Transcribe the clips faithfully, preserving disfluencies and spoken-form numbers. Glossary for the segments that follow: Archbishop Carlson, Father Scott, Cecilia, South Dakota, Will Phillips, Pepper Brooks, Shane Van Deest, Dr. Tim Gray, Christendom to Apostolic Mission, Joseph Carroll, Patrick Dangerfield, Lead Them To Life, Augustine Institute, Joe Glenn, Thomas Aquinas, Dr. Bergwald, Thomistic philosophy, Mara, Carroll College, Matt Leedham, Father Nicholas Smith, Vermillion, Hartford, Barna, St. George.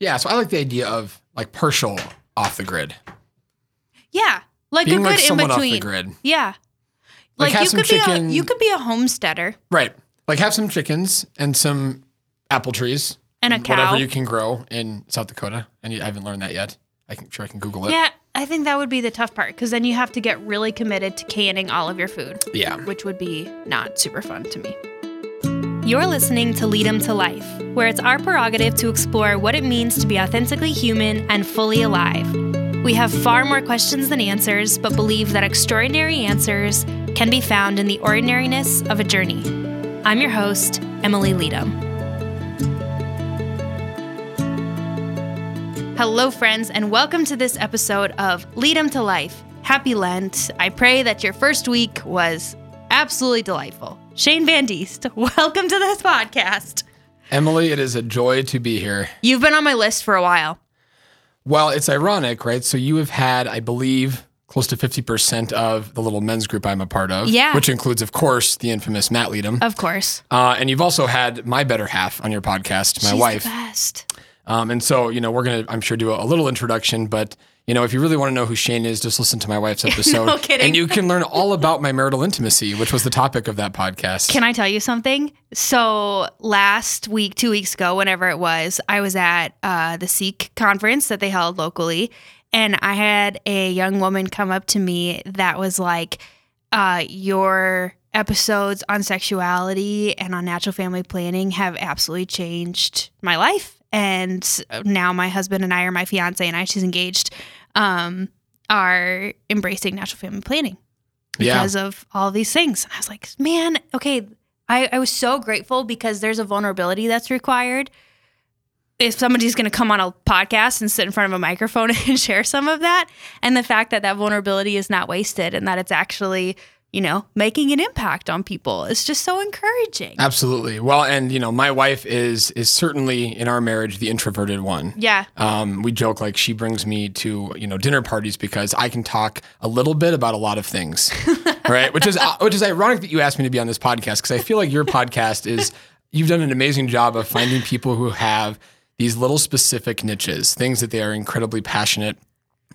Yeah, so I like the idea of like partial off the grid. Yeah, like being a good like in between. Off the grid. Yeah, like, like you could chicken, be a, you could be a homesteader, right? Like have some chickens and some apple trees and a cow, whatever you can grow in South Dakota. And I haven't learned that yet. I'm sure I can Google it. Yeah, I think that would be the tough part because then you have to get really committed to canning all of your food. Yeah, which would be not super fun to me. You're listening to Lead Them To Life, where it's our prerogative to explore what it means to be authentically human and fully alive. We have far more questions than answers, but believe that extraordinary answers can be found in the ordinariness of a journey. I'm your host, Emily Ledum. Hello, friends, and welcome to this episode of Lead Them To Life. Happy Lent. I pray that your first week was absolutely delightful. Shane Van Deest, welcome to this podcast. Emily, it is a joy to be here. You've been on my list for a while. Well, it's ironic, right? So you have had, I believe, close to fifty percent of the little men's group I'm a part of. Yeah. Which includes, of course, the infamous Matt Leedham. Of course. Uh, and you've also had my better half on your podcast, my She's wife. The best. Um, and so, you know, we're going to, I'm sure, do a, a little introduction, but... You know, if you really want to know who Shane is, just listen to my wife's episode. No kidding. And you can learn all about my marital intimacy, which was the topic of that podcast. Can I tell you something? So last week, two weeks ago, whenever it was, I was at uh, the Sikh conference that they held locally. And I had a young woman come up to me that was like, uh, your episodes on sexuality and on natural family planning have absolutely changed my life. And now my husband and I, or my fiance and I, she's engaged, um, are embracing natural family planning because yeah. of all these things. And I was like, man, okay, I, I was so grateful because there's a vulnerability that's required. If somebody's going to come on a podcast and sit in front of a microphone and share some of that, and the fact that that vulnerability is not wasted and that it's actually... you know, making an impact on people. It's just so encouraging. Absolutely. Well, and, you know, my wife is is certainly in our marriage the introverted one. Yeah. Um, we joke, like, she brings me to, you know, dinner parties because I can talk a little bit about a lot of things, right? Which is which is ironic that you asked me to be on this podcast because I feel like your podcast is, you've done an amazing job of finding people who have these little specific niches, things that they are incredibly passionate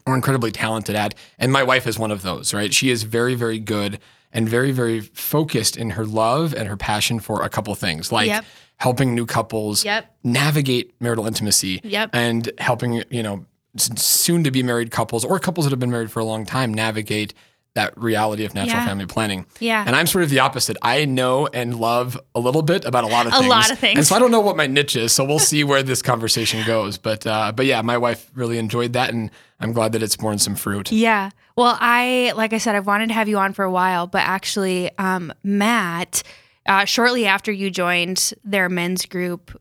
or incredibly talented at. And my wife is one of those, right? She is very, very good and very, very focused in her love and her passion for a couple things, like yep. helping new couples yep. navigate marital intimacy yep. and helping, you know, soon to be married couples or couples that have been married for a long time navigate that reality of natural yeah. family planning. Yeah. And I'm sort of the opposite. I know and love a little bit about a lot of a things. A lot of things. And so I don't know what my niche is, so we'll see where this conversation goes. But uh, but yeah, my wife really enjoyed that, and I'm glad that it's borne some fruit. Yeah. Well, I, like I said, I've wanted to have you on for a while, but actually um, Matt, uh, shortly after you joined their men's group,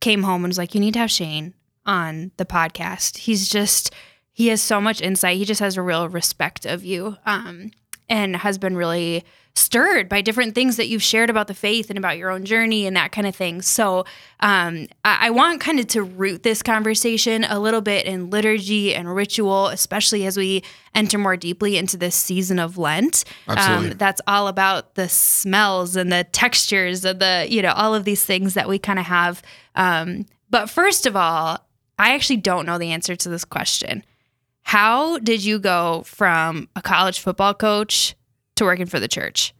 came home and was like, you need to have Shane on the podcast. He's just... He has so much insight. He just has a real respect of you um, and has been really stirred by different things that you've shared about the faith and about your own journey and that kind of thing. So um, I, I want kind of to root this conversation a little bit in liturgy and ritual, especially as we enter more deeply into this season of Lent. Absolutely. Um, that's all about the smells and the textures of the, you know, all of these things that we kind of have. Um, but first of all, I actually don't know the answer to this question. How did you go from a college football coach to working for the church?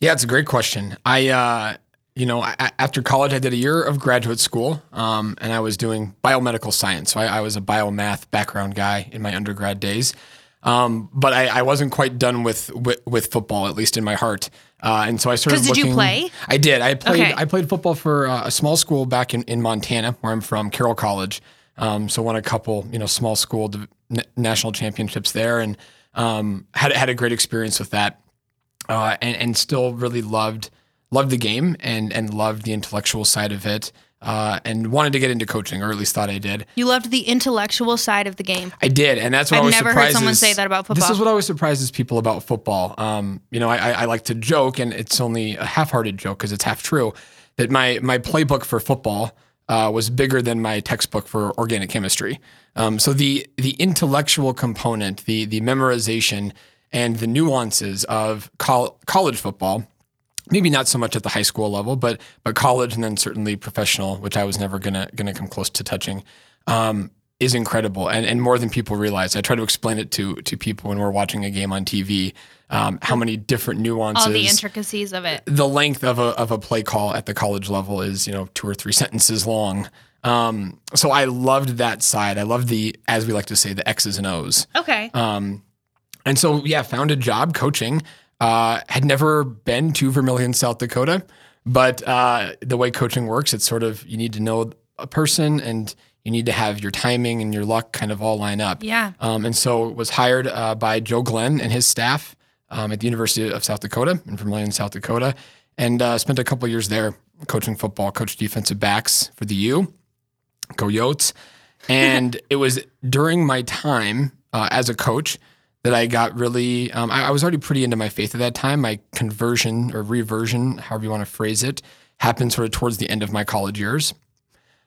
Yeah, it's a great question. I, uh, you know, I, after college, I did a year of graduate school, um, and I was doing biomedical science. So I, I was a biomath background guy in my undergrad days. Um, but I, I wasn't quite done with, with, with football, at least in my heart. Uh, and so I started looking. Because did you play? I did. I played, okay. I played football for uh, a small school back in, in Montana, where I'm from, Carroll College. Um, so won a couple, you know, small school n- national championships there, and um, had had a great experience with that, uh, and and still really loved loved the game and and loved the intellectual side of it, uh, and wanted to get into coaching, or at least thought I did. You loved the intellectual side of the game. I did, and that's what I've I was never surprised heard someone is, say that about football. This is what always surprises people about football. Um, you know, I, I, I like to joke, and it's only a half-hearted joke because it's half true, that my my playbook for football. Uh, was bigger than my textbook for organic chemistry. Um, so the the intellectual component, the the memorization, and the nuances of col- college football maybe not so much at the high school level, but but college and then certainly professional, which I was never gonna gonna come close to touching, um, is incredible and and more than people realize. I try to explain it to to people when we're watching a game on T V, um, how many different nuances, all the intricacies of it. The length of a of a play call at the college level is, you know, two or three sentences long. Um, so I loved that side. I loved the, as we like to say, the X's and O's. Okay. Um, and so yeah, found a job coaching. Uh, had never been to Vermillion, South Dakota, but uh, the way coaching works, it's sort of you need to know a person and you need to have your timing and your luck kind of all line up. Yeah. Um, and so was hired uh, by Joe Glenn and his staff um, at the University of South Dakota in Vermillion, South Dakota, and uh, spent a couple of years there coaching football, coached defensive backs for the U, Coyotes. And it was during my time uh, as a coach that I got really, um, I, I was already pretty into my faith at that time. My conversion or reversion, however you want to phrase it, happened sort of towards the end of my college years.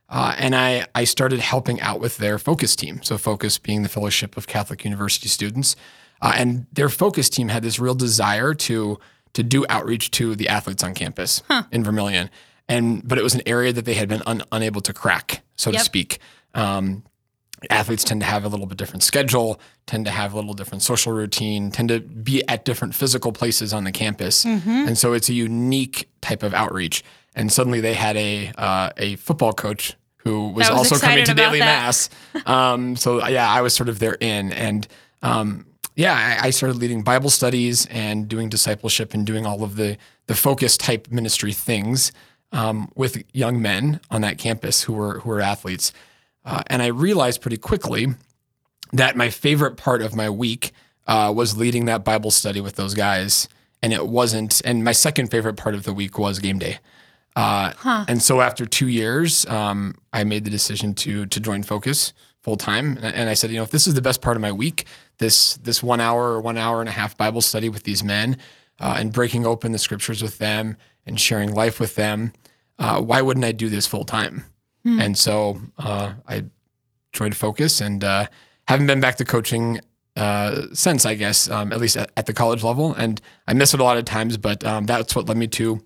Uh, and I, I started helping out with their focus team. So focus being the Fellowship of Catholic University Students. Uh, and their focus team had this real desire to to do outreach to the athletes on campus huh. in Vermillion. And, but it was an area that they had been un, unable to crack, so yep. to speak. Um, Athletes tend to have a little bit different schedule, tend to have a little different social routine, tend to be at different physical places on the campus. Mm-hmm. And so it's a unique type of outreach. And suddenly they had a uh, a football coach who was, was also coming to daily that. mass. Um, so yeah, I was sort of their in. And um, yeah, I, I started leading Bible studies and doing discipleship and doing all of the, the focus type ministry things um, with young men on that campus who were who were athletes. Uh, and I realized pretty quickly that my favorite part of my week uh, was leading that Bible study with those guys. And it wasn't, and my second favorite part of the week was game day. Uh, huh. And so after two years, um, I made the decision to to join Focus full time. And, and I said, you know, if this is the best part of my week, this this one hour or one hour and a half Bible study with these men uh, and breaking open the scriptures with them and sharing life with them, uh, why wouldn't I do this full time? Hmm. And so uh, I joined Focus and uh, haven't been back to coaching uh, since, I guess, um, at least at, at the college level. And I miss it a lot of times, but um, that's what led me to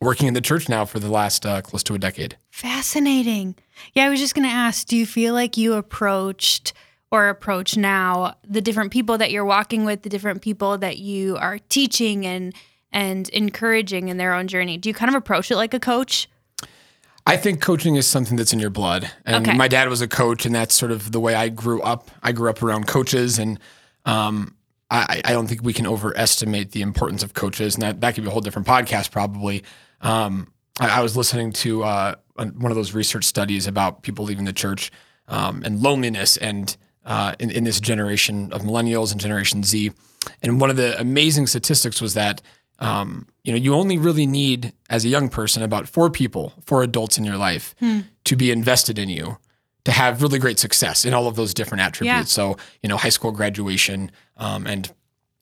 working in the church now for the last uh, close to a decade. Fascinating. Yeah, I was just going to ask, do you feel like you approached or approach now the different people that you're walking with, the different people that you are teaching and and encouraging in their own journey? Do you kind of approach it like a coach? I think coaching is something that's in your blood. And okay. my dad was a coach, and that's sort of the way I grew up. I grew up around coaches, and um, I, I don't think we can overestimate the importance of coaches. And that, that could be a whole different podcast probably. Um, I, I was listening to uh, one of those research studies about people leaving the church um, and loneliness and uh, in, in this generation of millennials and Generation Z. And one of the amazing statistics was that Um, you know, you only really need, as a young person, about four people, four adults in your life hmm. to be invested in you, to have really great success in all of those different attributes. Yeah. So, you know, high school graduation um, and,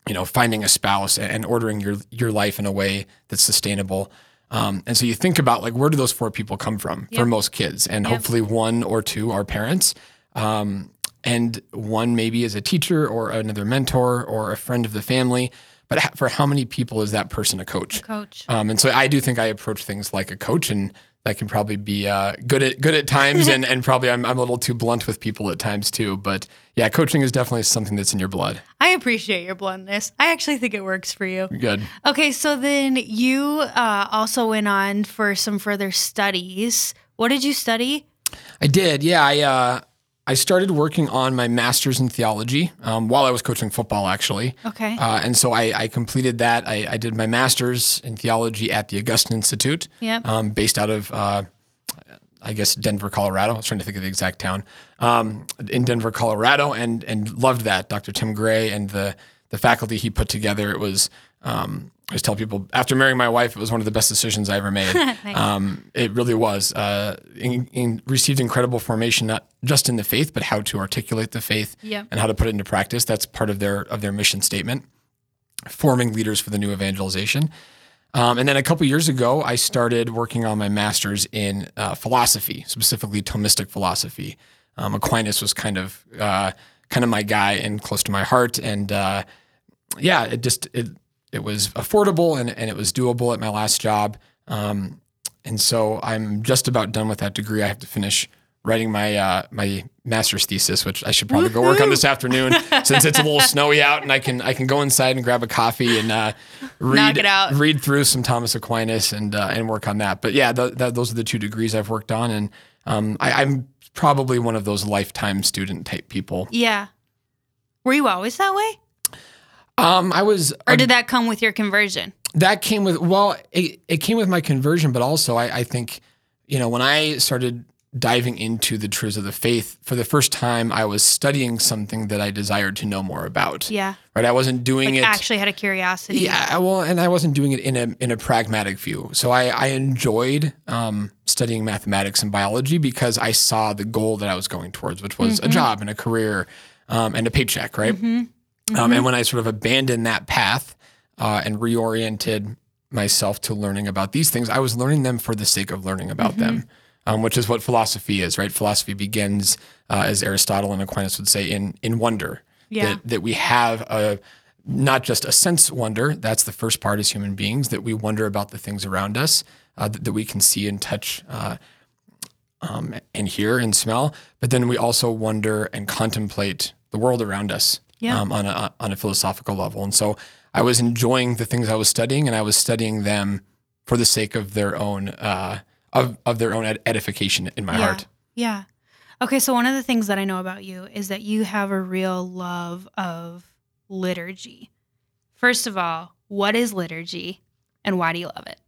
you know, finding a spouse and ordering your, your life in a way that's sustainable. Um, and so you think about, like, where do those four people come from yep. for most kids? And yep. hopefully one or two are parents. Um, and one maybe is a teacher or another mentor or a friend of the family. But for how many people is that person a coach? A coach. Um, and so I do think I approach things like a coach, and that can probably be uh, good at good at times, and, and probably I'm I'm a little too blunt with people at times too. But yeah, coaching is definitely something that's in your blood. I appreciate your bluntness. I actually think it works for you. Good. Okay, so then you uh, also went on for some further studies. What did you study? I did. Yeah, I uh, I started working on my master's in theology um, while I was coaching football, actually. Okay. Uh, and so I, I completed that. I, I did my master's in theology at the Augustine Institute, yep. um, based out of, uh, I guess, Denver, Colorado. I was trying to think of the exact town. Um, in Denver, Colorado, and and loved that. Doctor Tim Gray and the the faculty he put together, it was... Um, I just tell people, after marrying my wife, it was one of the best decisions I ever made. Nice. Um, it really was. Uh, in, in received incredible formation, not just in the faith, but how to articulate the faith yeah. and how to put it into practice. That's part of their of their mission statement, forming leaders for the new evangelization. Um, and then a couple years ago, I started working on my master's in uh, philosophy, specifically Thomistic philosophy. Um, Aquinas was kind of uh, kind of my guy and close to my heart. And uh, yeah, it just... it. it was affordable and, and it was doable at my last job. Um, and so I'm just about done with that degree. I have to finish writing my uh, my master's thesis, which I should probably Woo-hoo! go work on this afternoon since it's a little snowy out, and I can I can go inside and grab a coffee and uh, read read through some Thomas Aquinas and uh, and work on that. But yeah, the, the, those are the two degrees I've worked on, and um, I, I'm probably one of those lifetime student type people. Yeah, were you always that way? Um, I was. Or a, did that come with your conversion? That came with well, it, it came with my conversion, but also I, I think you know when I started diving into the truths of the faith for the first time, I was studying something that I desired to know more about. Yeah. Right. I wasn't doing like it. I actually had a curiosity. Yeah. Well, and I wasn't doing it in a, in a pragmatic view. So I, I enjoyed, um, studying mathematics and biology because I saw the goal that I was going towards, which was mm-hmm. a job and a career, um, and a paycheck. Right. Mm-hmm. Mm-hmm. Um, and when I sort of abandoned that path, uh, and reoriented myself to learning about these things, I was learning them for the sake of learning about mm-hmm. them. Um, which is what philosophy is, right? Philosophy begins, uh, as Aristotle and Aquinas would say, in in wonder. Yeah. That, that we have a not just a sense wonder, that's the first part as human beings, that we wonder about the things around us, uh, that, that we can see and touch uh, um, and hear and smell. But then we also wonder and contemplate the world around us yeah. um, on a, on a philosophical level. And so I was enjoying the things I was studying, and I was studying them for the sake of their own uh Of, of their own edification in my yeah, heart. Yeah. Okay. So one of the things that I know about you is that you have a real love of liturgy. First of all, what is liturgy and why do you love it?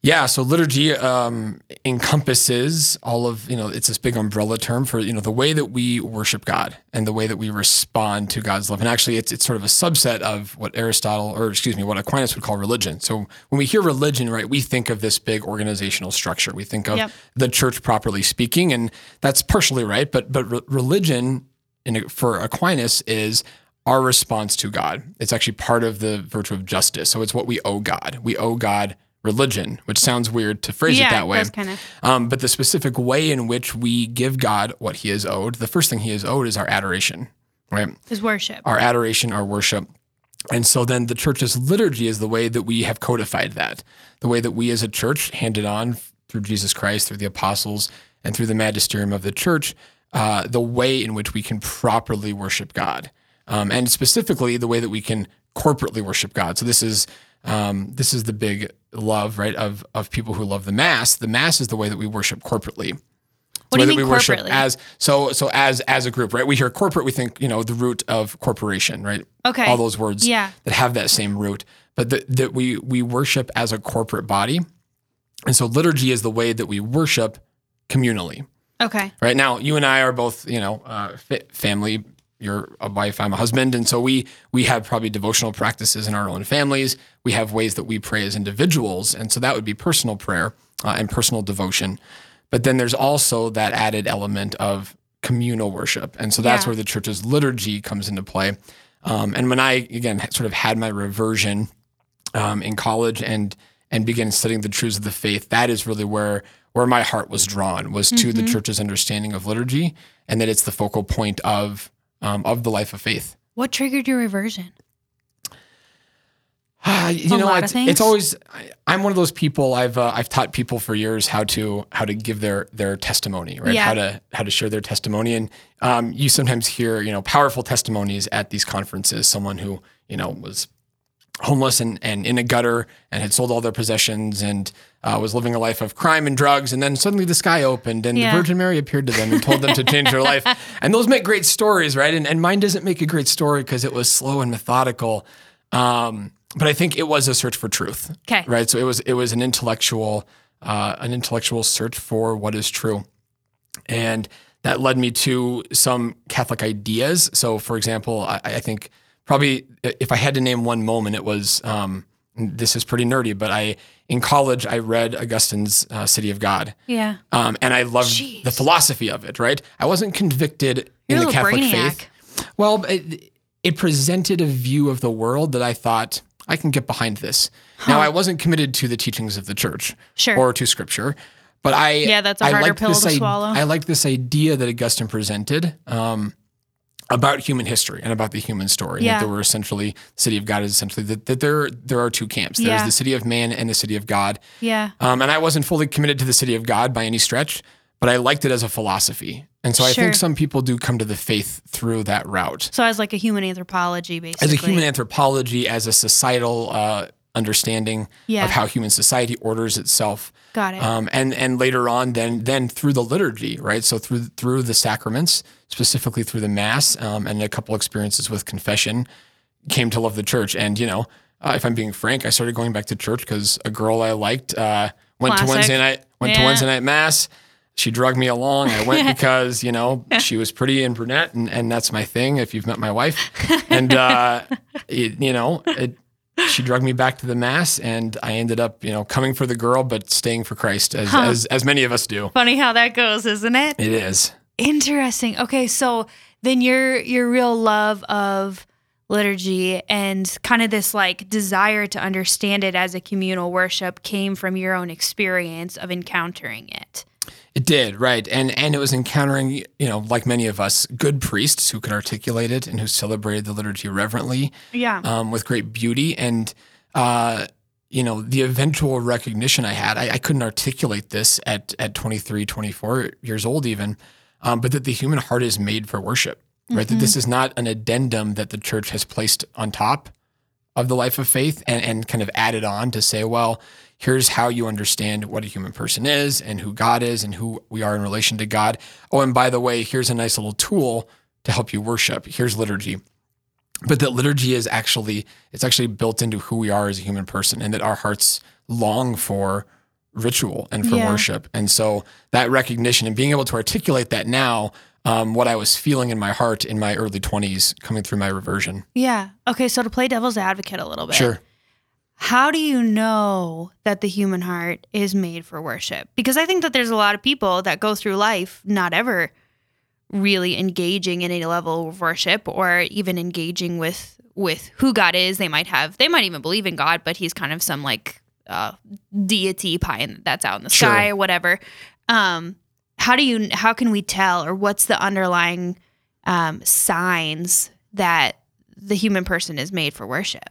Yeah. So liturgy um, encompasses all of, you know, it's this big umbrella term for, you know, the way that we worship God and the way that we respond to God's love. And actually it's, it's sort of a subset of what Aristotle or excuse me, what Aquinas would call religion. So when we hear religion, right, we think of this big organizational structure. We think of yep. the church properly speaking, and that's partially right. But, but re- religion in, for Aquinas is our response to God. It's actually part of the virtue of justice. So it's what we owe God. We owe God religion, which sounds weird to phrase yeah, it that way. It kinda... um, but the specific way in which we give God what he is owed, the first thing he is owed is our adoration, right? His worship. Our adoration, our worship. And so then the church's liturgy is the way that we have codified that, the way that we as a church handed on through Jesus Christ, through the apostles, and through the magisterium of the church, uh, the way in which we can properly worship God. Um, and specifically, the way that we can corporately worship God. So this is Um, this is the big love, right, of of people who love the Mass. The Mass is the way that we worship corporately. What do you mean corporately? Worship as so so as as a group, right? We hear corporate, we think, you know, the root of corporation, right? Okay. All those words yeah. that have that same root, but that that we we worship as a corporate body, and so liturgy is the way that we worship communally. Okay. Right now, you and I are both, you know, uh, family. You're a wife, I'm a husband. And so we we have probably devotional practices in our own families. We have ways that we pray as individuals. And so that would be personal prayer uh, and personal devotion. But then there's also that added element of communal worship. And so that's yeah. where the church's liturgy comes into play. Um, and when I, again, sort of had my reversion um, in college and and began studying the truths of the faith, that is really where where my heart was drawn, was to mm-hmm. the church's understanding of liturgy, and that it's the focal point of Um, of the life of faith. What triggered your reversion? Uh, you a know, lot it's, of things? It's always. I, I'm one of those people. I've uh, I've taught people for years how to how to give their their testimony, right? Yeah. How to how to share their testimony, and um, you sometimes hear you know powerful testimonies at these conferences. Someone who you know was homeless and, and in a gutter and had sold all their possessions and uh, was living a life of crime and drugs. And then suddenly the sky opened and yeah. the Virgin Mary appeared to them and told them to change their life. And those make great stories, right? And, and mine doesn't make a great story because it was slow and methodical. Um, but I think it was a search for truth, okay. right? So it was it was an intellectual uh, an intellectual search for what is true. And that led me to some Catholic ideas. So for example, I, I think probably if I had to name one moment, it was, um, this is pretty nerdy, but I, in college, I read Augustine's uh, City of God. Yeah. Um, and I loved Jeez. the philosophy of it, right? I wasn't convicted You're in the Catholic brainiac. faith. Well, it, it presented a view of the world that I thought, I can get behind this. Huh. Now, I wasn't committed to the teachings of the church sure. or to scripture, but I, yeah, that's a harder pill to swallow. I liked this idea that Augustine presented, um, about human history and about the human story. Yeah. That there were essentially, the city of God is essentially, that, that there there are two camps. There's yeah. the city of man and the city of God. Yeah. Um, and I wasn't fully committed to the city of God by any stretch, but I liked it as a philosophy. And so sure. I think some people do come to the faith through that route. So as like a human anthropology, basically. As a human anthropology, as a societal uh, understanding yeah. of how human society orders itself. Got it. Um, and and later on, then then through the liturgy, right? So through through the sacraments, specifically through the Mass, um, and a couple experiences with confession, came to love the church. And you know, uh, if I'm being frank, I started going back to church because a girl I liked uh, went Classic. to Wednesday night went yeah. to Wednesday night Mass. She dragged me along. I went because, you know, she was pretty and brunette, and, and that's my thing if you've met my wife. And, uh, it, you know, it, she dragged me back to the Mass, and I ended up, you know, coming for the girl but staying for Christ, as, huh. as, as many of us do. Funny how that goes, isn't it? It is. Interesting. Okay, so then your your real love of liturgy and kind of this like desire to understand it as a communal worship came from your own experience of encountering it. It did, right. And and it was encountering, you know, like many of us, good priests who could articulate it and who celebrated the liturgy reverently, yeah, um, with great beauty. And, uh, you know, the eventual recognition I had, I, I couldn't articulate this at, at twenty-three, twenty-four years old even, um, but that the human heart is made for worship, right? Mm-hmm. That this is not an addendum that the church has placed on top of the life of faith and, and kind of added on to say, well, here's how you understand what a human person is and who God is and who we are in relation to God. Oh, and by the way, here's a nice little tool to help you worship. Here's liturgy. But that liturgy is actually, it's actually built into who we are as a human person, and that our hearts long for ritual and for yeah. worship. And so that recognition and being able to articulate that now, um, what I was feeling in my heart in my early twenties coming through my reversion. Yeah. Okay. So to play devil's advocate a little bit. Sure. How do you know that the human heart is made for worship? Because I think that there's a lot of people that go through life not ever really engaging in any level of worship or even engaging with with who God is. They might have, they might even believe in God, but he's kind of some like uh, deity pie that's out in the sky sure. or whatever. Um, how do you, how can we tell, or what's the underlying um, signs that the human person is made for worship?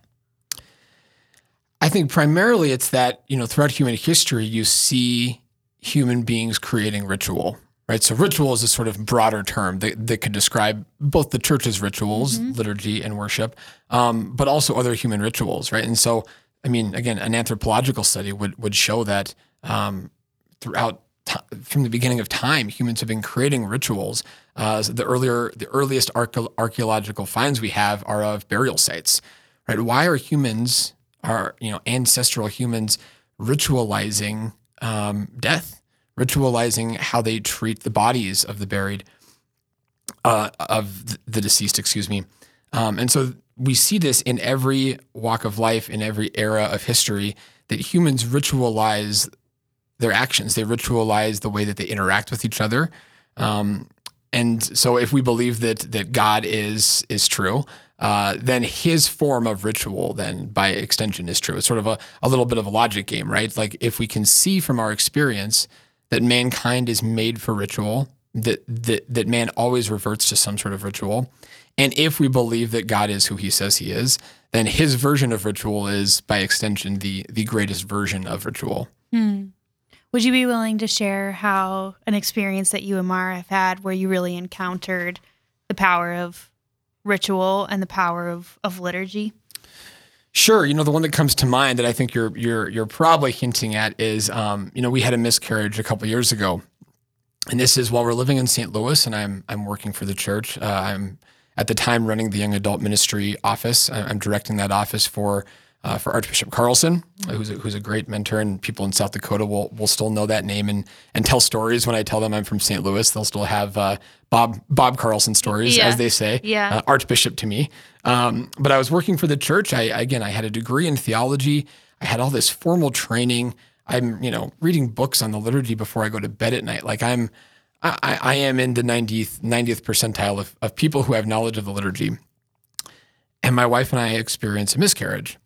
I think primarily it's that, you know, throughout human history, you see human beings creating ritual, right? So ritual is a sort of broader term that, that could describe both the church's rituals, mm-hmm. liturgy and worship, um, but also other human rituals, right? And so, I mean, again, an anthropological study would, would show that um, throughout t- from the beginning of time, humans have been creating rituals. Uh, so the earlier, the earliest arche- archaeological finds we have are of burial sites, right? Why are humans... Are you know ancestral humans ritualizing um, death, ritualizing how they treat the bodies of the buried, uh, of the deceased, excuse me. Um, and so we see this in every walk of life, in every era of history, that humans ritualize their actions. They ritualize the way that they interact with each other. Um, and so if we believe that that God is is true, Uh, then his form of ritual then by extension is true. It's sort of a, a little bit of a logic game, right? Like if we can see from our experience that mankind is made for ritual, that, that, that man always reverts to some sort of ritual. And if we believe that God is who he says he is, then his version of ritual is by extension, the, the greatest version of ritual. Hmm. Would you be willing to share how an experience that you and Mara have had where you really encountered the power of ritual and the power of, of liturgy? Sure. You know, the one that comes to mind that I think you're you're you're probably hinting at is, um, you know, we had a miscarriage a couple of years ago, and this is while we're living in Saint Louis, and I'm I'm working for the church. Uh, I'm at the time running the young adult ministry office. I'm directing that office for uh, for Archbishop Carlson, mm-hmm. who's a, who's a great mentor, and people in South Dakota will will still know that name and and tell stories when I tell them I'm from Saint Louis. They'll still have. Uh, Bob Bob Carlson stories, yeah. as they say, yeah. uh, Archbishop to me. Um, but I was working for the church. I again, I had a degree in theology. I had all this formal training. I'm, you know, reading books on the liturgy before I go to bed at night. Like I'm, I, I am in the ninetieth percentile of, of people who have knowledge of the liturgy. And my wife and I experienced a miscarriage.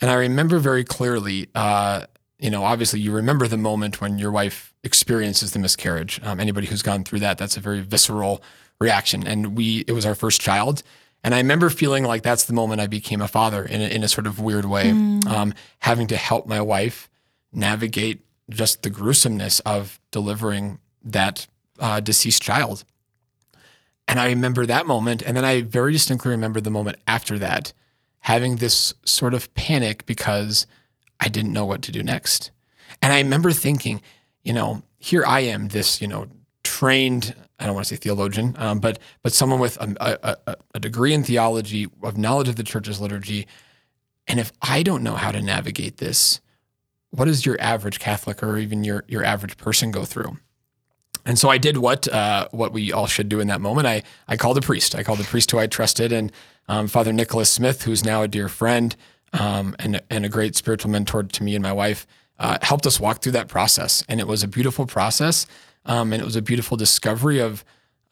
And I remember very clearly, uh, you know, obviously you remember the moment when your wife experiences the miscarriage. Um, anybody who's gone through that, that's a very visceral reaction. And we, it was our first child. And I remember feeling like that's the moment I became a father in a, in a sort of weird way, mm. um, having to help my wife navigate just the gruesomeness of delivering that uh, deceased child. And I remember that moment. And then I very distinctly remember the moment after that, having this sort of panic because I didn't know what to do next. And I remember thinking, you know, here I am, this, you know, trained, I don't want to say theologian, um, but but someone with a, a, a degree in theology, of knowledge of the church's liturgy. And if I don't know how to navigate this, what does your average Catholic or even your your average person go through? And so I did what uh, what we all should do in that moment. I I called a priest. I called a priest who I trusted, and um, Father Nicholas Smith, who's now a dear friend um, and, and a great spiritual mentor to me and my wife, uh, helped us walk through that process. And it was a beautiful process. Um, and it was a beautiful discovery of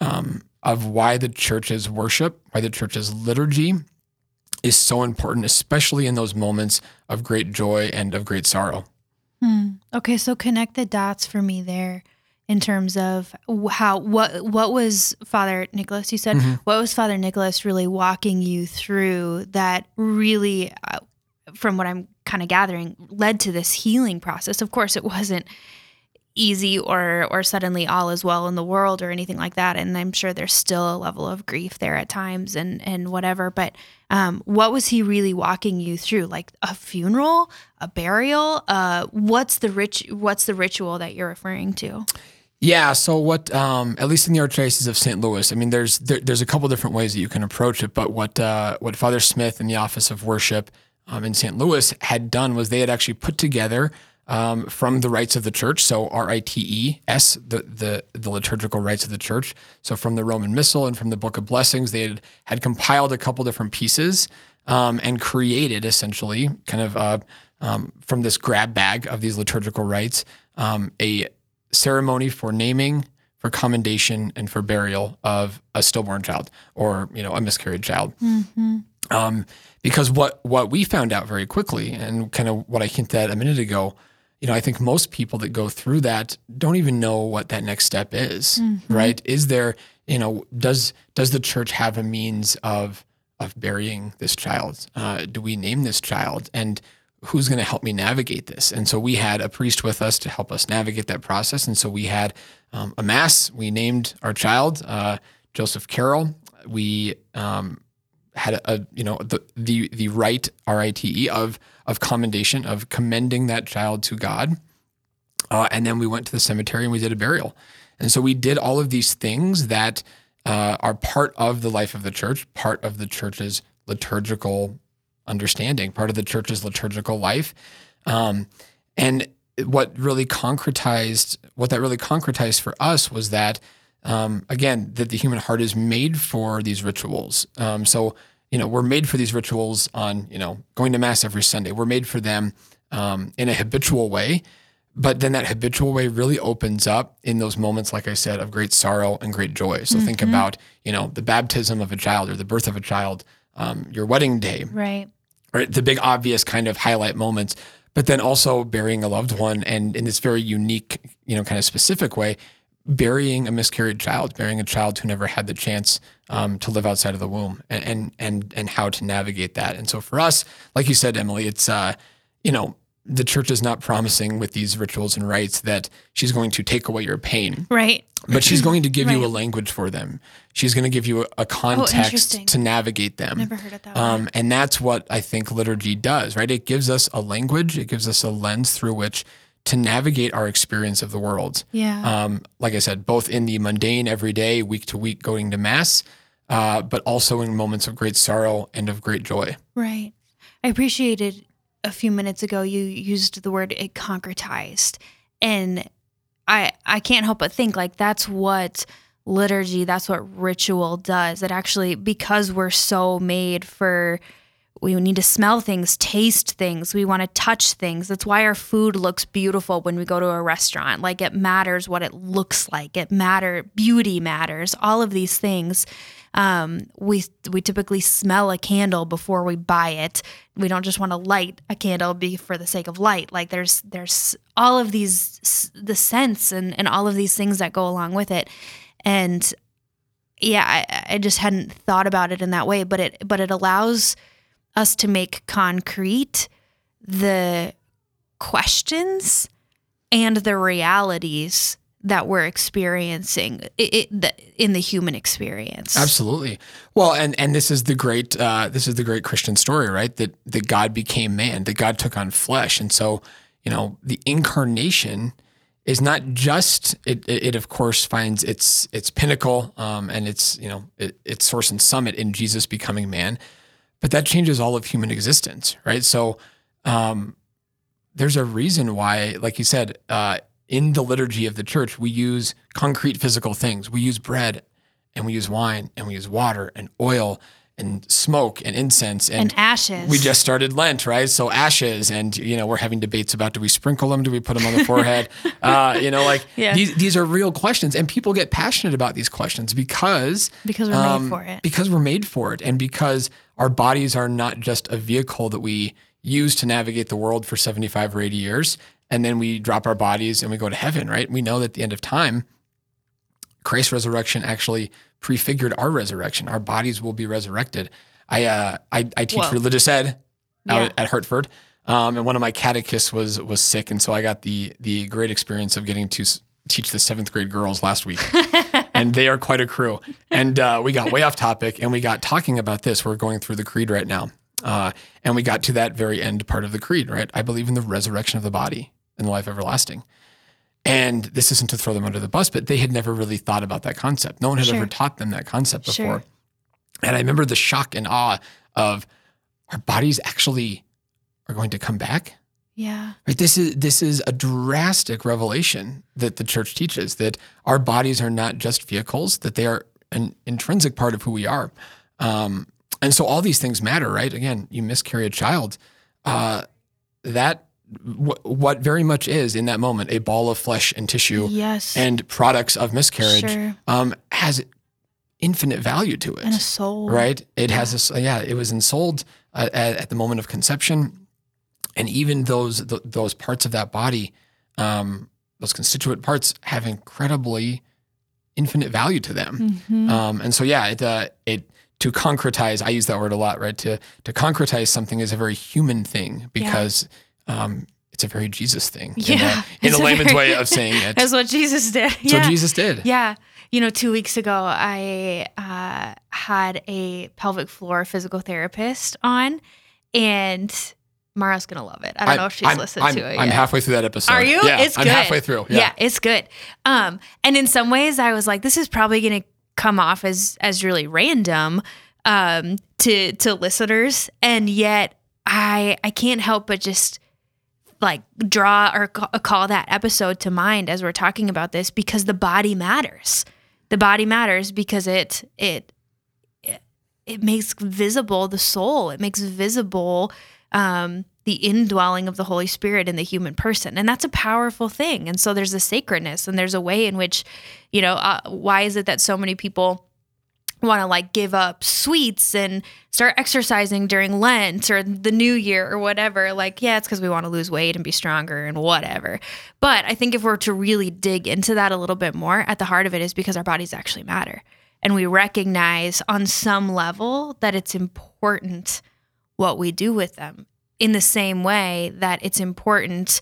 um, of why the church's worship, why the church's liturgy is so important, especially in those moments of great joy and of great sorrow. Hmm. Okay, so connect the dots for me there in terms of how what what was Father Nicholas, you said, mm-hmm. what was Father Nicholas really walking you through that really, uh, from what I'm kind of gathering, led to this healing process? Of course, it wasn't easy or or suddenly all is well in the world or anything like that. And I'm sure there's still a level of grief there at times and, and whatever. But um, what was he really walking you through? Like a funeral, a burial? Uh, what's the rich? What's the ritual that you're referring to? Yeah. So what, um, at least in the Archdiocese of Saint Louis, I mean, there's there, there's a couple different ways that you can approach it. But what uh, what Father Smith and the Office of Worship um, in Saint Louis had done was they had actually put together Um, from the rites of the church, so R I T E S, the, the the liturgical rites of the church. So from the Roman Missal and from the Book of Blessings, they had, had compiled a couple different pieces um, and created essentially kind of uh, um, from this grab bag of these liturgical rites, um, a ceremony for naming, for commendation, and for burial of a stillborn child or, you know, a miscarried child. Mm-hmm. Um, because what, what we found out very quickly and kind of what I hinted at a minute ago, you know, I think most people that go through that don't even know what that next step is, mm-hmm. right? Is there, you know, does does the church have a means of of burying this child? Uh, do we name this child? And who's going to help me navigate this? And so we had a priest with us to help us navigate that process. And so we had um, a mass. We named our child uh, Joseph Carroll. We um, had a, a you know the the the rite R I T E of of commendation, of commending that child to God. Uh, and then we went to the cemetery and we did a burial. And so we did all of these things that uh, are part of the life of the church, part of the church's liturgical understanding, part of the church's liturgical life. Um, and what really concretized, what that really concretized for us was that, um, again, that the human heart is made for these rituals. Um, so You know, we're made for these rituals on, you know, going to mass every Sunday. We're made for them um, in a habitual way, but then that habitual way really opens up in those moments, like I said, of great sorrow and great joy. So mm-hmm. think about, you know, the baptism of a child or the birth of a child, um, your wedding day, right? Right, the big obvious kind of highlight moments, but then also burying a loved one, and in this very unique, you know, kind of specific way, burying a miscarried child, burying a child who never had the chance um, to live outside of the womb, and, and and and how to navigate that. And so for us, like you said, Emily, it's, uh, you know, the church is not promising with these rituals and rites that she's going to take away your pain. Right. But she's going to give right. you a language for them. She's going to give you a context oh, to navigate them. Never heard it that um, way. And that's what I think liturgy does, right? It gives us a language. It gives us a lens through which to navigate our experience of the world. Yeah. Um, like I said, both in the mundane everyday, week to week, going to mass, uh, but also in moments of great sorrow and of great joy. Right. I appreciated a few minutes ago you used the word it concretized. And I I can't help but think like that's what liturgy, that's what ritual does. That actually, because we're so made for we need to smell things, taste things. We want to touch things. That's why our food looks beautiful when we go to a restaurant. Like it matters what it looks like. It matter. Beauty matters. All of these things. Um, we we typically smell a candle before we buy it. We don't just want to light a candle be for the sake of light. Like there's there's all of these the scents and and all of these things that go along with it. And yeah, I, I just hadn't thought about it in that way, but it, but it allows us to make concrete the questions and the realities that we're experiencing it, it, the, in the human experience. Absolutely. Well, and, and this is the great, uh, this is the great Christian story, right? That, that God became man, that God took on flesh. And so, you know, the incarnation is not just, it, it, it of course finds its, its pinnacle, um, and its, you know, it, its source and summit in Jesus becoming man, but that changes all of human existence, right? So, um, there's a reason why, like you said, uh, in the liturgy of the church, we use concrete physical things. We use bread, and we use wine, and we use water, and oil, and smoke, and incense, and, and ashes. We just started Lent, right? So ashes, and you know, we're having debates about do we sprinkle them, do we put them on the forehead? uh, you know, like yeah. these these are real questions, and people get passionate about these questions because because we're um, made for it, because we're made for it, and because our bodies are not just a vehicle that we use to navigate the world for seventy-five or eighty years. And then we drop our bodies and we go to heaven, right? We know that at the end of time, Christ's resurrection actually prefigured our resurrection. Our bodies will be resurrected. I uh, I, I teach Whoa. religious ed yeah. out at Hartford, um, and one of my catechists was was sick, and so I got the the great experience of getting to teach the seventh grade girls last week, and they are quite a crew. And uh, we got way off topic, and we got talking about this. We're going through the creed right now, uh, and we got to that very end part of the creed, right? I believe in the resurrection of the body and life everlasting. And this isn't to throw them under the bus, but they had never really thought about that concept. No one had sure. ever taught them that concept before. Sure. And I remember the shock and awe of our bodies actually are going to come back. Yeah. Right. This is, this is a drastic revelation that the church teaches, that our bodies are not just vehicles, that they are an intrinsic part of who we are. Um, and so all these things matter, right? Again, you miscarry a child, uh, that, what very much is in that moment a ball of flesh and tissue yes. and products of miscarriage sure. um, has infinite value to it. And a soul. Right? It yeah. has a, yeah, it was ensouled uh, at, at the moment of conception. And even those th- those parts of that body, um, those constituent parts have incredibly infinite value to them. Mm-hmm. Um, and so, yeah, it, uh, it to concretize, I use that word a lot, right? To, to concretize something is a very human thing because... Yeah. Um, it's a very Jesus thing, yeah, in a, in a layman's very, way of saying it. That's what Jesus did. That's yeah. what Jesus did. Yeah. You know, two weeks ago, I uh, had a pelvic floor physical therapist on, and Mara's going to love it. I don't I, know if she's I'm, listened I'm, to it yet. I'm halfway through that episode. Are you? Yeah, it's good. I'm halfway through. Yeah, yeah it's good. Um, and in some ways, I was like, this is probably going to come off as as really random um, to to listeners, and yet I I can't help but just... like draw or call that episode to mind as we're talking about this, because the body matters. The body matters because it it it makes visible the soul. It makes visible um, the indwelling of the Holy Spirit in the human person, and that's a powerful thing. And so there's a sacredness, and there's a way in which, you know, uh, why is it that so many people want to like give up sweets and start exercising during Lent or the new year or whatever? Like, yeah, it's because we want to lose weight and be stronger and whatever. But I think if we're to really dig into that a little bit more, at the heart of it is because our bodies actually matter. And we recognize on some level that it's important what we do with them, in the same way that it's important.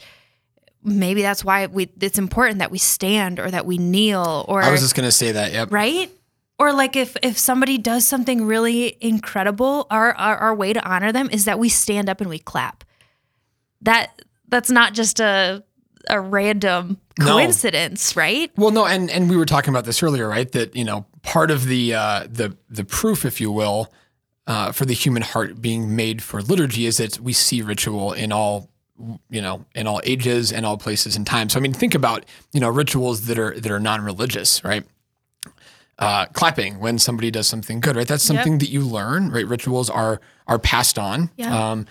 Maybe that's why we, it's important that we stand or that we kneel or. I was just going to say that. Yep. Right. Or like if, if somebody does something really incredible, our, our our way to honor them is that we stand up and we clap. That that's not just a a random coincidence, no. right? Well, no, and, and we were talking about this earlier, right? That, you know, part of the uh, the the proof, if you will, uh, for the human heart being made for liturgy is that we see ritual in all you know, in all ages and all places and time. So I mean, think about, you know, rituals that are that are non-religious, right? Uh, clapping when somebody does something good, right? That's something yep. that you learn, right? Rituals are are passed on yeah. um,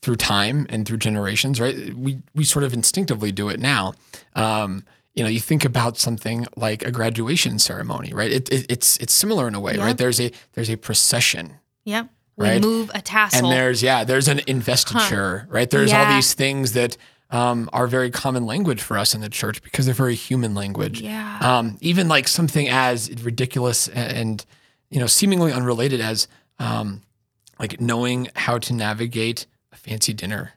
through time and through generations, right? We we sort of instinctively do it now. Um, you know, you think about something like a graduation ceremony, right? It, it, it's it's similar in a way, yep. right? There's a there's a procession. Yep. Right? We move a tassel. And there's yeah, there's an investiture, huh. right? There's yeah. all these things that um, are very common language for us in the church because they're very human language. Yeah. Um, even like something as ridiculous and, and you know, seemingly unrelated as um, like knowing how to navigate a fancy dinner.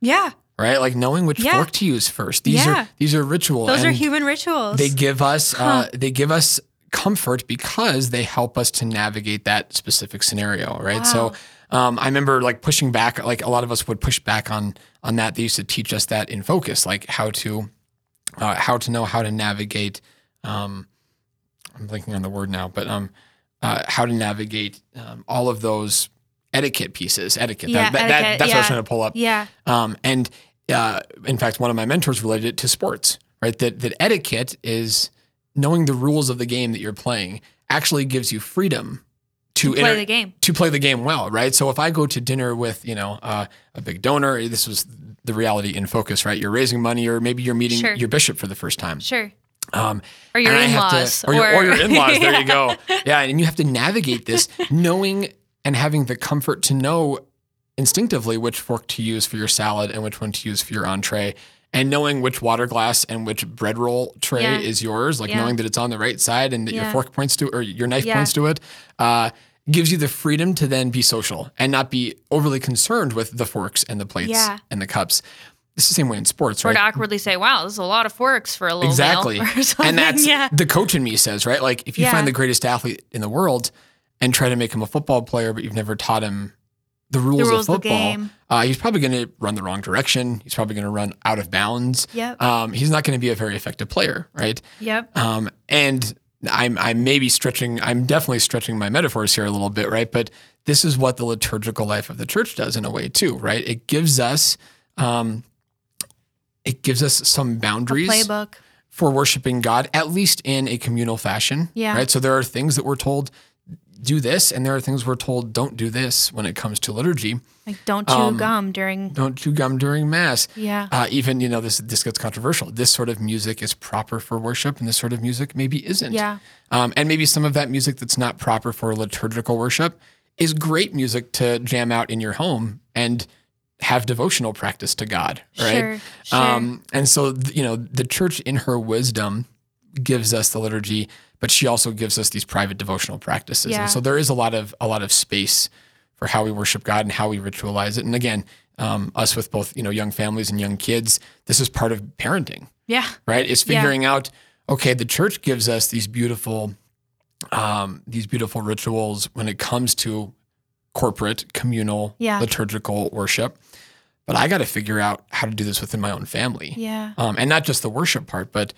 Yeah. Right? Like knowing which yeah. fork to use first. These yeah. are these are ritual. Those are human rituals. They give us huh. uh, they give us comfort because they help us to navigate that specific scenario. Right. Wow. So um, I remember like pushing back, like a lot of us would push back on on that. They used to teach us that in Focus, like how to uh, how to know how to navigate. Um, I'm blanking on the word now, but um, uh, how to navigate um, all of those etiquette pieces, etiquette. Yeah, that, that, etiquette that, that's yeah. what I was trying to pull up. Yeah. Um, and uh, in fact, one of my mentors related it to sports, right? That that etiquette is knowing the rules of the game that you're playing actually gives you freedom to, to play inter- the game to play the game well, right? So if I go to dinner with you know uh, a big donor, this was the reality in Focus, right? You're raising money, or maybe you're meeting sure. your bishop for the first time. Sure. Um, or your in-laws, to, or, or, your, or your in-laws. There yeah. you go. Yeah, and you have to navigate this knowing. And having the comfort to know instinctively which fork to use for your salad and which one to use for your entree, and knowing which water glass and which bread roll tray yeah. is yours, like yeah. knowing that it's on the right side and that yeah. your fork points to or your knife yeah. points to it, uh, gives you the freedom to then be social and not be overly concerned with the forks and the plates yeah. and the cups. It's the same way in sports, right? Or to awkwardly say, wow, this is a lot of forks for a little exactly. meal or something. And that's yeah. the coach in me says, right? Like if you yeah. find the greatest athlete in the world and try to make him a football player, but you've never taught him the rules, the rules of football, of uh, he's probably going to run the wrong direction. He's probably going to run out of bounds. Yep. Um, he's not going to be a very effective player, right? Yep. Um, and I'm, I'm maybe stretching, I'm definitely stretching my metaphors here a little bit, right? But this is what the liturgical life of the church does in a way too, right? It gives us, um, it gives us some boundaries. A playbook. For worshiping God, at least in a communal fashion, yeah. right? So there are things that we're told do this, and there are things we're told don't do this when it comes to liturgy. Like don't chew um, gum during... Don't chew gum during Mass. Yeah. Uh, even, you know, this this gets controversial. This sort of music is proper for worship, and this sort of music maybe isn't. Yeah. Um, and maybe some of that music that's not proper for liturgical worship is great music to jam out in your home and have devotional practice to God, right? Sure, sure. Um, and so, you know, the church in her wisdom gives us the liturgy, but she also gives us these private devotional practices. Yeah. And so there is a lot of a lot of space for how we worship God and how we ritualize it. And again, um, us with both, you know, young families and young kids, this is part of parenting. Yeah. Right? It's figuring yeah. out, okay, the church gives us these beautiful um, these beautiful rituals when it comes to corporate, communal, yeah. liturgical worship. But I got to figure out how to do this within my own family. Yeah. Um, and not just the worship part, but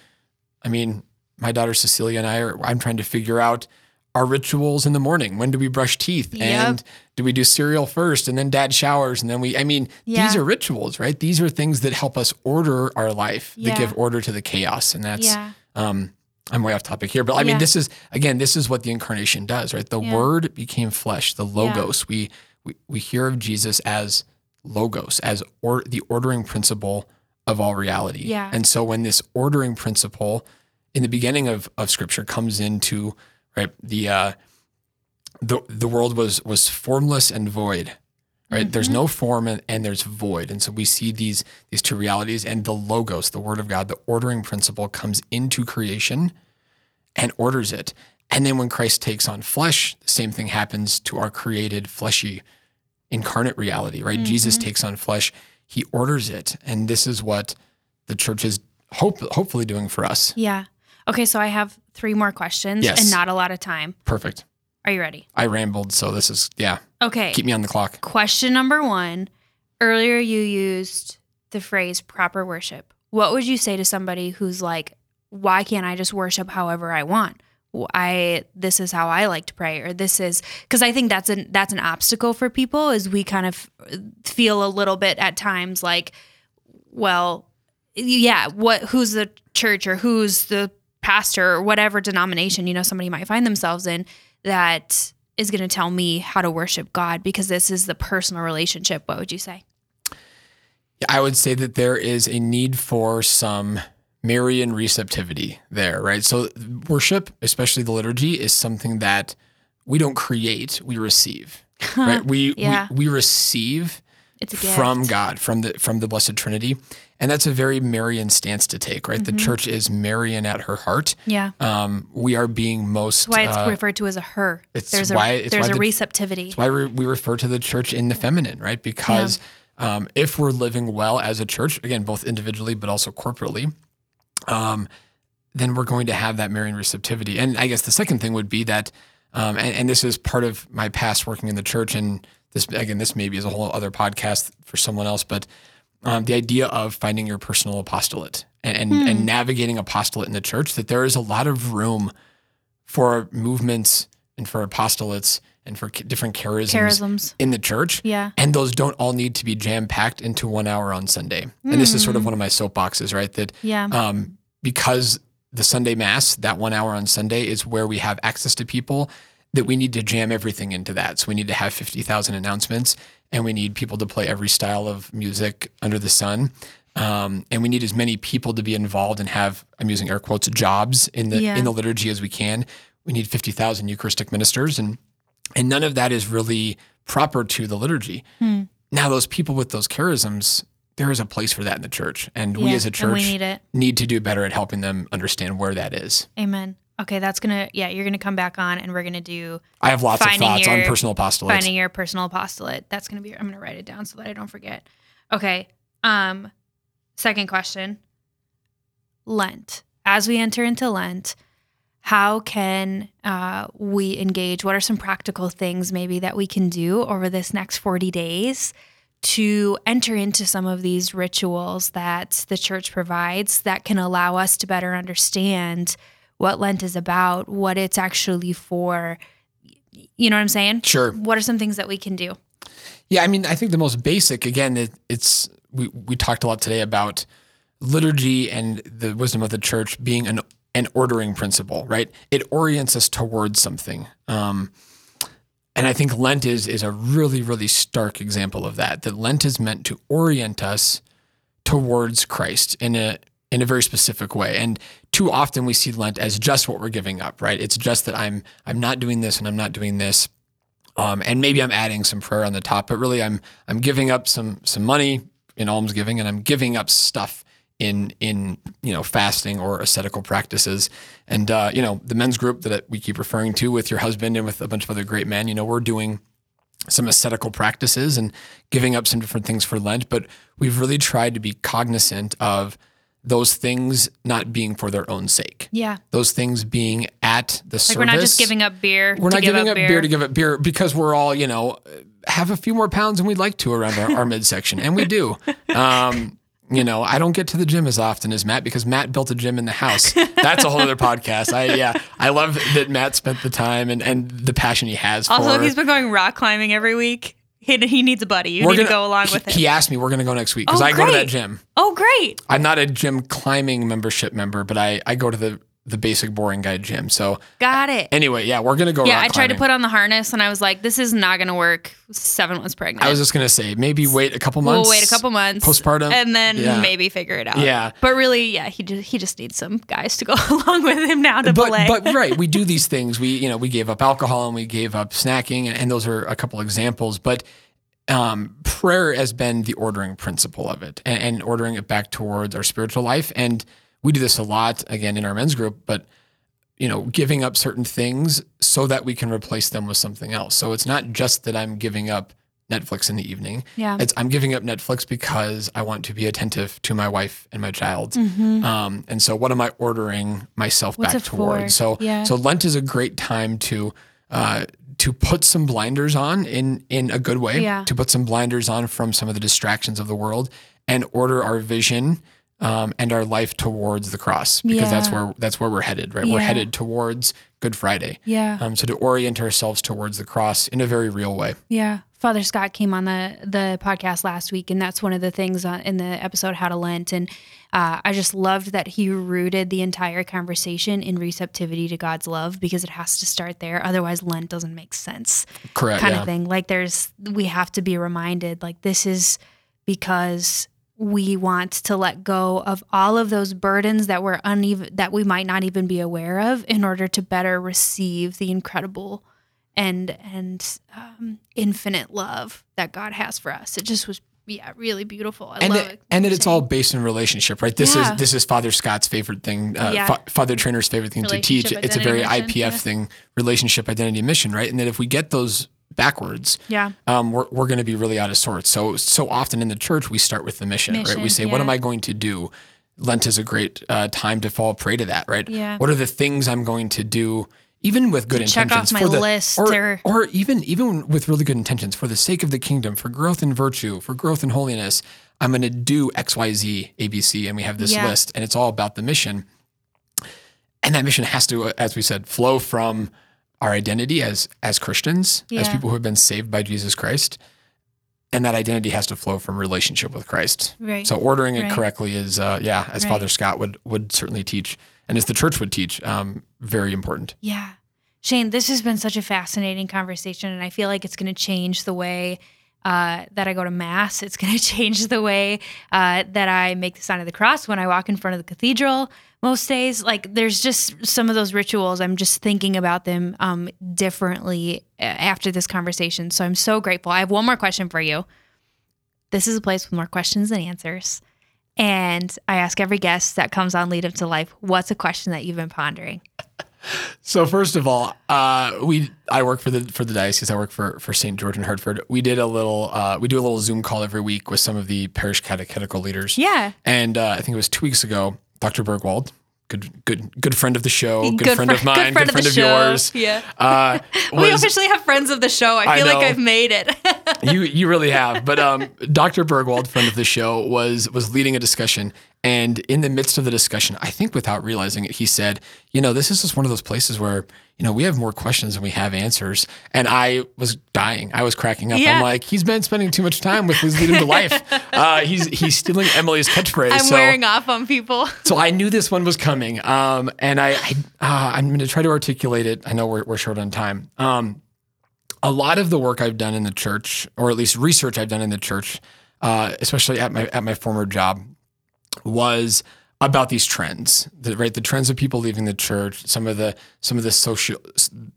I mean, my daughter Cecilia and I are, I'm trying to figure out our rituals in the morning. When do we brush teeth? Yep. And do we do cereal first and then dad showers? And then we, I mean, yeah. these are rituals, right? These are things that help us order our life, yeah. that give order to the chaos. And that's, yeah. um, I'm way off topic here, but I yeah. mean, this is, again, this is what the incarnation does, right? The yeah. word became flesh, the logos. Yeah. We, we, we hear of Jesus as logos, as or the ordering principle of all reality. Yeah. And so when this ordering principle in the beginning of, of scripture comes into, right, the, uh, the, the world was, was formless and void, right? Mm-hmm. There's no form and, and there's void. And so we see these, these two realities, and the logos, the word of God, the ordering principle comes into creation and orders it. And then when Christ takes on flesh, the same thing happens to our created fleshy incarnate reality, right? Mm-hmm. Jesus takes on flesh, he orders it. And this is what the church is hope, hopefully doing for us. Yeah. Okay, so I have three more questions yes. and not a lot of time. Perfect. Are you ready? I rambled, so this is, yeah. Okay. Keep me on the clock. Question number one. Earlier you used the phrase proper worship. What would you say to somebody who's like, why can't I just worship however I want? I this is how I like to pray, or this is, because I think that's an, that's an obstacle for people, is we kind of feel a little bit at times like, well, yeah, what who's the church or who's the pastor or whatever denomination, you know, somebody might find themselves in that is going to tell me how to worship God, because this is the personal relationship. What would you say? I would say that there is a need for some Marian receptivity there, right? So worship, especially the liturgy, is something that we don't create, we receive, right? We, yeah. we, we receive it's a gift from God, from the, from the Blessed Trinity. And that's a very Marian stance to take, right? Mm-hmm. The church is Marian at her heart. Yeah. Um, we are being most... That's why it's uh, referred to as a her. It's there's why, a, it's there's why a the, receptivity. It's why we refer to the church in the feminine, right? Because yeah. um, if we're living well as a church, again, both individually but also corporately, um, then we're going to have that Marian receptivity. And I guess the second thing would be that, um, and, and this is part of my past working in the church, and this again, this maybe is a whole other podcast for someone else, but... Um, the idea of finding your personal apostolate and and, hmm. and navigating apostolate in the church, that there is a lot of room for movements and for apostolates and for different charisms, charisms. in the church. Yeah. And those don't all need to be jam-packed into one hour on Sunday. Hmm. And this is sort of one of my soapboxes, right? That yeah. um, because the Sunday Mass, that one hour on Sunday is where we have access to people, that we need to jam everything into that. So we need to have fifty thousand announcements, and we need people to play every style of music under the sun. Um, and we need as many people to be involved and have, I'm using air quotes, jobs in the yeah. in the liturgy as we can. We need fifty thousand Eucharistic ministers, and and none of that is really proper to the liturgy. Hmm. Now, those people with those charisms, there is a place for that in the church, and yeah, we as a church need, need to do better at helping them understand where that is. Amen. Okay, that's going to, yeah, you're going to come back on and we're going to do. I have lots of thoughts your, on personal apostolate. Finding your personal apostolate. That's going to be, I'm going to write it down so that I don't forget. Okay, um, second question. Lent. As we enter into Lent, how can uh, we engage? What are some practical things maybe that we can do over this next forty days to enter into some of these rituals that the church provides that can allow us to better understand what Lent is about, what it's actually for? You know what I'm saying? Sure. What are some things that we can do? Yeah, I mean, I think the most basic, again, it, it's we, we talked a lot today about liturgy and the wisdom of the church being an an ordering principle, right? It orients us towards something. Um, and I think Lent is is a really, really stark example of that, that Lent is meant to orient us towards Christ in a in a very specific way. And too often we see Lent as just what we're giving up, right? It's just that I'm I'm not doing this and I'm not doing this. Um, and maybe I'm adding some prayer on the top, but really I'm I'm giving up some some money in almsgiving, and I'm giving up stuff in in you know fasting or ascetical practices. And uh, you know, the men's group that we keep referring to with your husband and with a bunch of other great men, you know, we're doing some ascetical practices and giving up some different things for Lent, but we've really tried to be cognizant of those things not being for their own sake. Yeah. Those things being at the like service. Like, we're not just giving up beer. We're to not give giving up beer. beer to give up beer because we're all, you know, have a few more pounds than we'd like to around our, our midsection. And we do. Um, you know, I don't get to the gym as often as Matt because Matt built a gym in the house. That's a whole other podcast. I, yeah, I love that Matt spent the time and, and the passion he has for it. Also, he's been going rock climbing every week. He, he needs a buddy. You we're need gonna, to go along with him. He asked me, we're going to go next week because oh, I go to that gym. Oh, great. I'm not a gym climbing membership member, but I, I go to the, the basic boring guy gym. So got it. Anyway, yeah, we're going to go. Yeah, I tried climbing. to put on the harness and I was like, this is not going to work. Seven months pregnant. I was just going to say, maybe wait a couple months. We'll wait a couple months. Postpartum. And then yeah. maybe figure it out. Yeah. But really, yeah, he just, he just needs some guys to go along with him now to but, belay. But right, we do these things. We, you know, we gave up alcohol and we gave up snacking, and, and those are a couple examples. But Um, prayer has been the ordering principle of it, and, and ordering it back towards our spiritual life. And we do this a lot, again, in our men's group, but, you know, giving up certain things so that we can replace them with something else. So it's not just that I'm giving up Netflix in the evening. Yeah. It's I'm giving up Netflix because I want to be attentive to my wife and my child. Mm-hmm. Um, and so what am I ordering myself What's back towards? So, yeah. so Lent is a great time to, uh, to put some blinders on in, in a good way, yeah. to put some blinders on from some of the distractions of the world and order our vision um, and our life towards the cross, because yeah. that's where that's where we're headed, right? Yeah. We're headed towards Good Friday. Yeah. Um, so to orient ourselves towards the cross in a very real way. Yeah. Father Scott came on the, the podcast last week, and that's one of the things on, in the episode How to Lent. And uh, I just loved that he rooted the entire conversation in receptivity to God's love, because it has to start there. Otherwise, Lent doesn't make sense. Correct. Kind yeah. of thing. Like, there's, we have to be reminded, like, this is because we want to let go of all of those burdens that we're uneven, that we might not even be aware of, in order to better receive the incredible and and um, infinite love that God has for us. It just was yeah, really beautiful. I and love that, it. And that it's all based in relationship, right? This yeah. is this is Father Scott's favorite thing, uh, yeah. fa- Father Trainer's favorite thing to teach. It's a very mission, I P F yeah. thing, relationship, identity, mission, right? And that if we get those backwards, yeah, um, we're we're going to be really out of sorts. So so often in the church, we start with the mission, mission right? We say, yeah. what am I going to do? Lent is a great uh, time to fall prey to that, right? Yeah. What are the things I'm going to do, even with good check intentions, off my for the list or, or... or even even with really good intentions, for the sake of the kingdom, for growth in virtue, for growth in holiness? I'm going to do X, Y, Z, A, B, C, and we have this yeah. list, and it's all about the mission. And that mission has to, as we said, flow from our identity as as Christians, yeah. as people who have been saved by Jesus Christ. And that identity has to flow from relationship with Christ. Right. So ordering it right. correctly is, uh, yeah, as right. Father Scott would would certainly teach, and as the church would teach, um, very important. Yeah. Shane, this has been such a fascinating conversation, and I feel like it's going to change the way uh, that I go to Mass. It's going to change the way uh, that I make the sign of the cross when I walk in front of the cathedral most days. Like, there's just some of those rituals, I'm just thinking about them um, differently after this conversation. So I'm so grateful. I have one more question for you. This is a place with more questions than answers. And I ask every guest that comes on Lead Them to Life, what's a question that you've been pondering? So first of all, uh, we I work for the for the diocese. I work for for Saint George in Hartford. We did a little uh, we do a little Zoom call every week with some of the parish catechetical leaders. Yeah, and uh, I think it was two weeks ago. Doctor Bergwald, good, good, good friend of the show, good, good friend fr- of mine, good friend, good friend of, friend of yours. Yeah, uh, was, we officially have friends of the show. I feel I like I've made it. you, you really have. But um, Doctor Bergwald, friend of the show, was was leading a discussion, and in the midst of the discussion, I think without realizing it, he said, "You know, this is just one of those places where you know we have more questions than we have answers." And I was dying. I was cracking up. Yeah. I'm like, he's been spending too much time with Lead Them to Life. Uh, he's he's stealing Emily's catchphrase. I'm so, wearing off on people. So I knew this one was coming. Um, and I, I uh, I'm going to try to articulate it. I know we're we're short on time. Um, a lot of the work I've done in the church, or at least research I've done in the church, uh, especially at my at my former job, was about these trends, the, right? The trends of people leaving the church, some of the some of the social,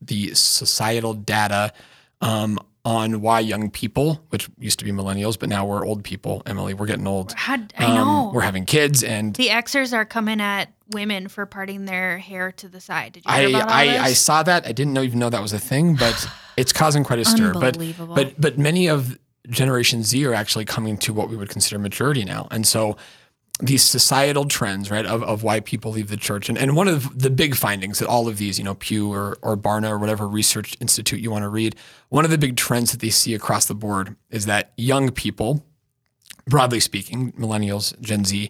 the societal data um, on why young people, which used to be millennials, but now we're old people. Emily, we're getting old. How, I um, know we're having kids, and the Xers are coming at women for parting their hair to the side. Did you hear I about all I, this? I saw that. I didn't know, even know that was a thing, but it's causing quite a stir. But but but many of Generation Z are actually coming to what we would consider maturity now, and so these societal trends, right, of, of why people leave the church. And and one of the big findings that all of these, you know, Pew or, or Barna or whatever research institute you want to read, one of the big trends that they see across the board is that young people, broadly speaking, millennials, Gen Z,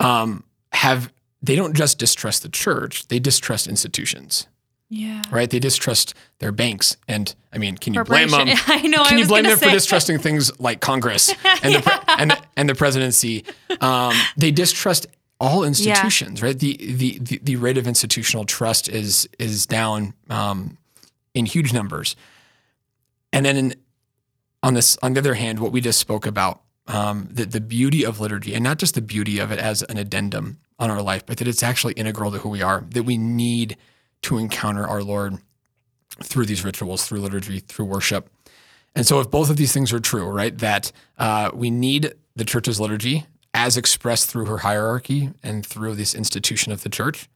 um, have, they don't just distrust the church, they distrust institutions. Yeah. Right? They distrust their banks. And I mean, can you blame them? I know, can I you blame them say. for distrusting things like Congress and, yeah. the, pre- and, the, and the presidency? Um, they distrust all institutions, yeah. right? The, the the the rate of institutional trust is is down um, in huge numbers. And then in, on this, on the other hand, what we just spoke about, um, the, the beauty of liturgy, and not just the beauty of it as an addendum on our life, but that it's actually integral to who we are, that we need to encounter our Lord through these rituals, through liturgy, through worship. And so if both of these things are true, right, that uh, we need the church's liturgy as expressed through her hierarchy and through this institution of the church,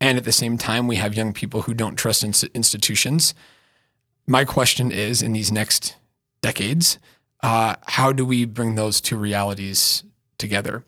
and at the same time, we have young people who don't trust in- institutions. My question is, in these next decades, uh, how do we bring those two realities together?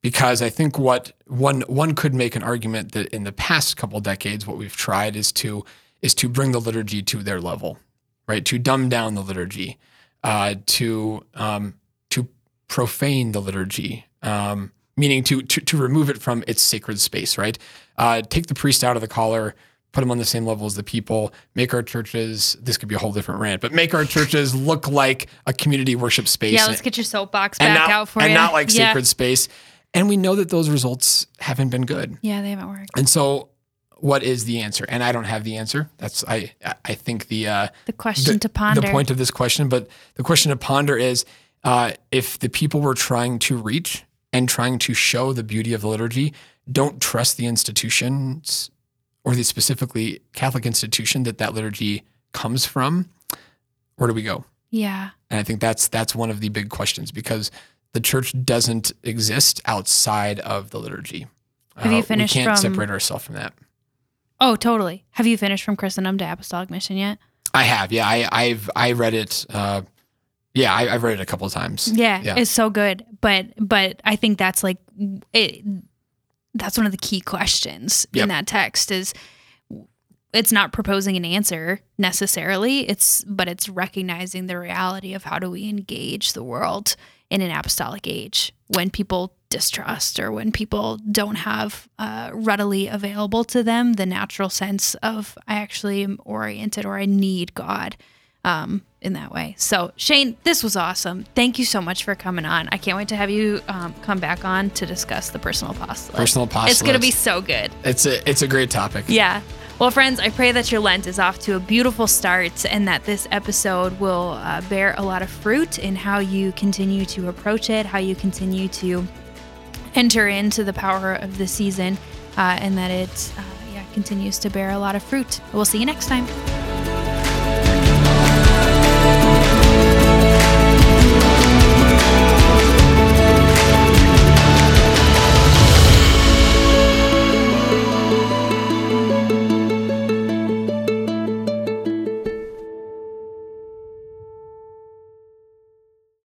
Because I think what one one could make an argument that in the past couple decades, what we've tried is to is to bring the liturgy to their level, right? To dumb down the liturgy, uh, to um, to profane the liturgy, um, meaning to, to to remove it from its sacred space, right? Uh, take the priest out of the collar, put him on the same level as the people, make our churches, this could be a whole different rant, but make our churches look like a community worship space. Yeah, let's and, get your soapbox back not, out for and you. And not like yeah. sacred space. And we know that those results haven't been good. Yeah, they haven't worked. And so what is the answer? And I don't have the answer. That's, I I think the... Uh, the question the, to ponder. The point of this question, but the question to ponder is uh, if the people we're trying to reach and trying to show the beauty of the liturgy don't trust the institutions or the specifically Catholic institution that that liturgy comes from, where do we go? Yeah. And I think that's that's one of the big questions, because the church doesn't exist outside of the liturgy. Have uh, you finished? We can't from... separate ourselves from that. Oh, totally. Have you finished From Christendom to Apostolic Mission yet? I have. Yeah, I, I've I read it. Uh, yeah, I, I've read it a couple of times. Yeah, yeah, it's so good. But but I think that's like it. That's one of the key questions yep. in that text is. It's not proposing an answer necessarily, it's but it's recognizing the reality of how do we engage the world in an apostolic age when people distrust or when people don't have uh, readily available to them the natural sense of I actually am oriented or I need God um, in that way. So Shane, this was awesome. Thank you so much for coming on. I can't wait to have you um, come back on to discuss the personal apostolate. Personal apostolate. It's going to be so good. It's a, it's a great topic. Yeah. Well, friends, I pray that your Lent is off to a beautiful start and that this episode will uh, bear a lot of fruit in how you continue to approach it, how you continue to enter into the power of the season, uh, and that it uh, yeah, continues to bear a lot of fruit. We'll see you next time.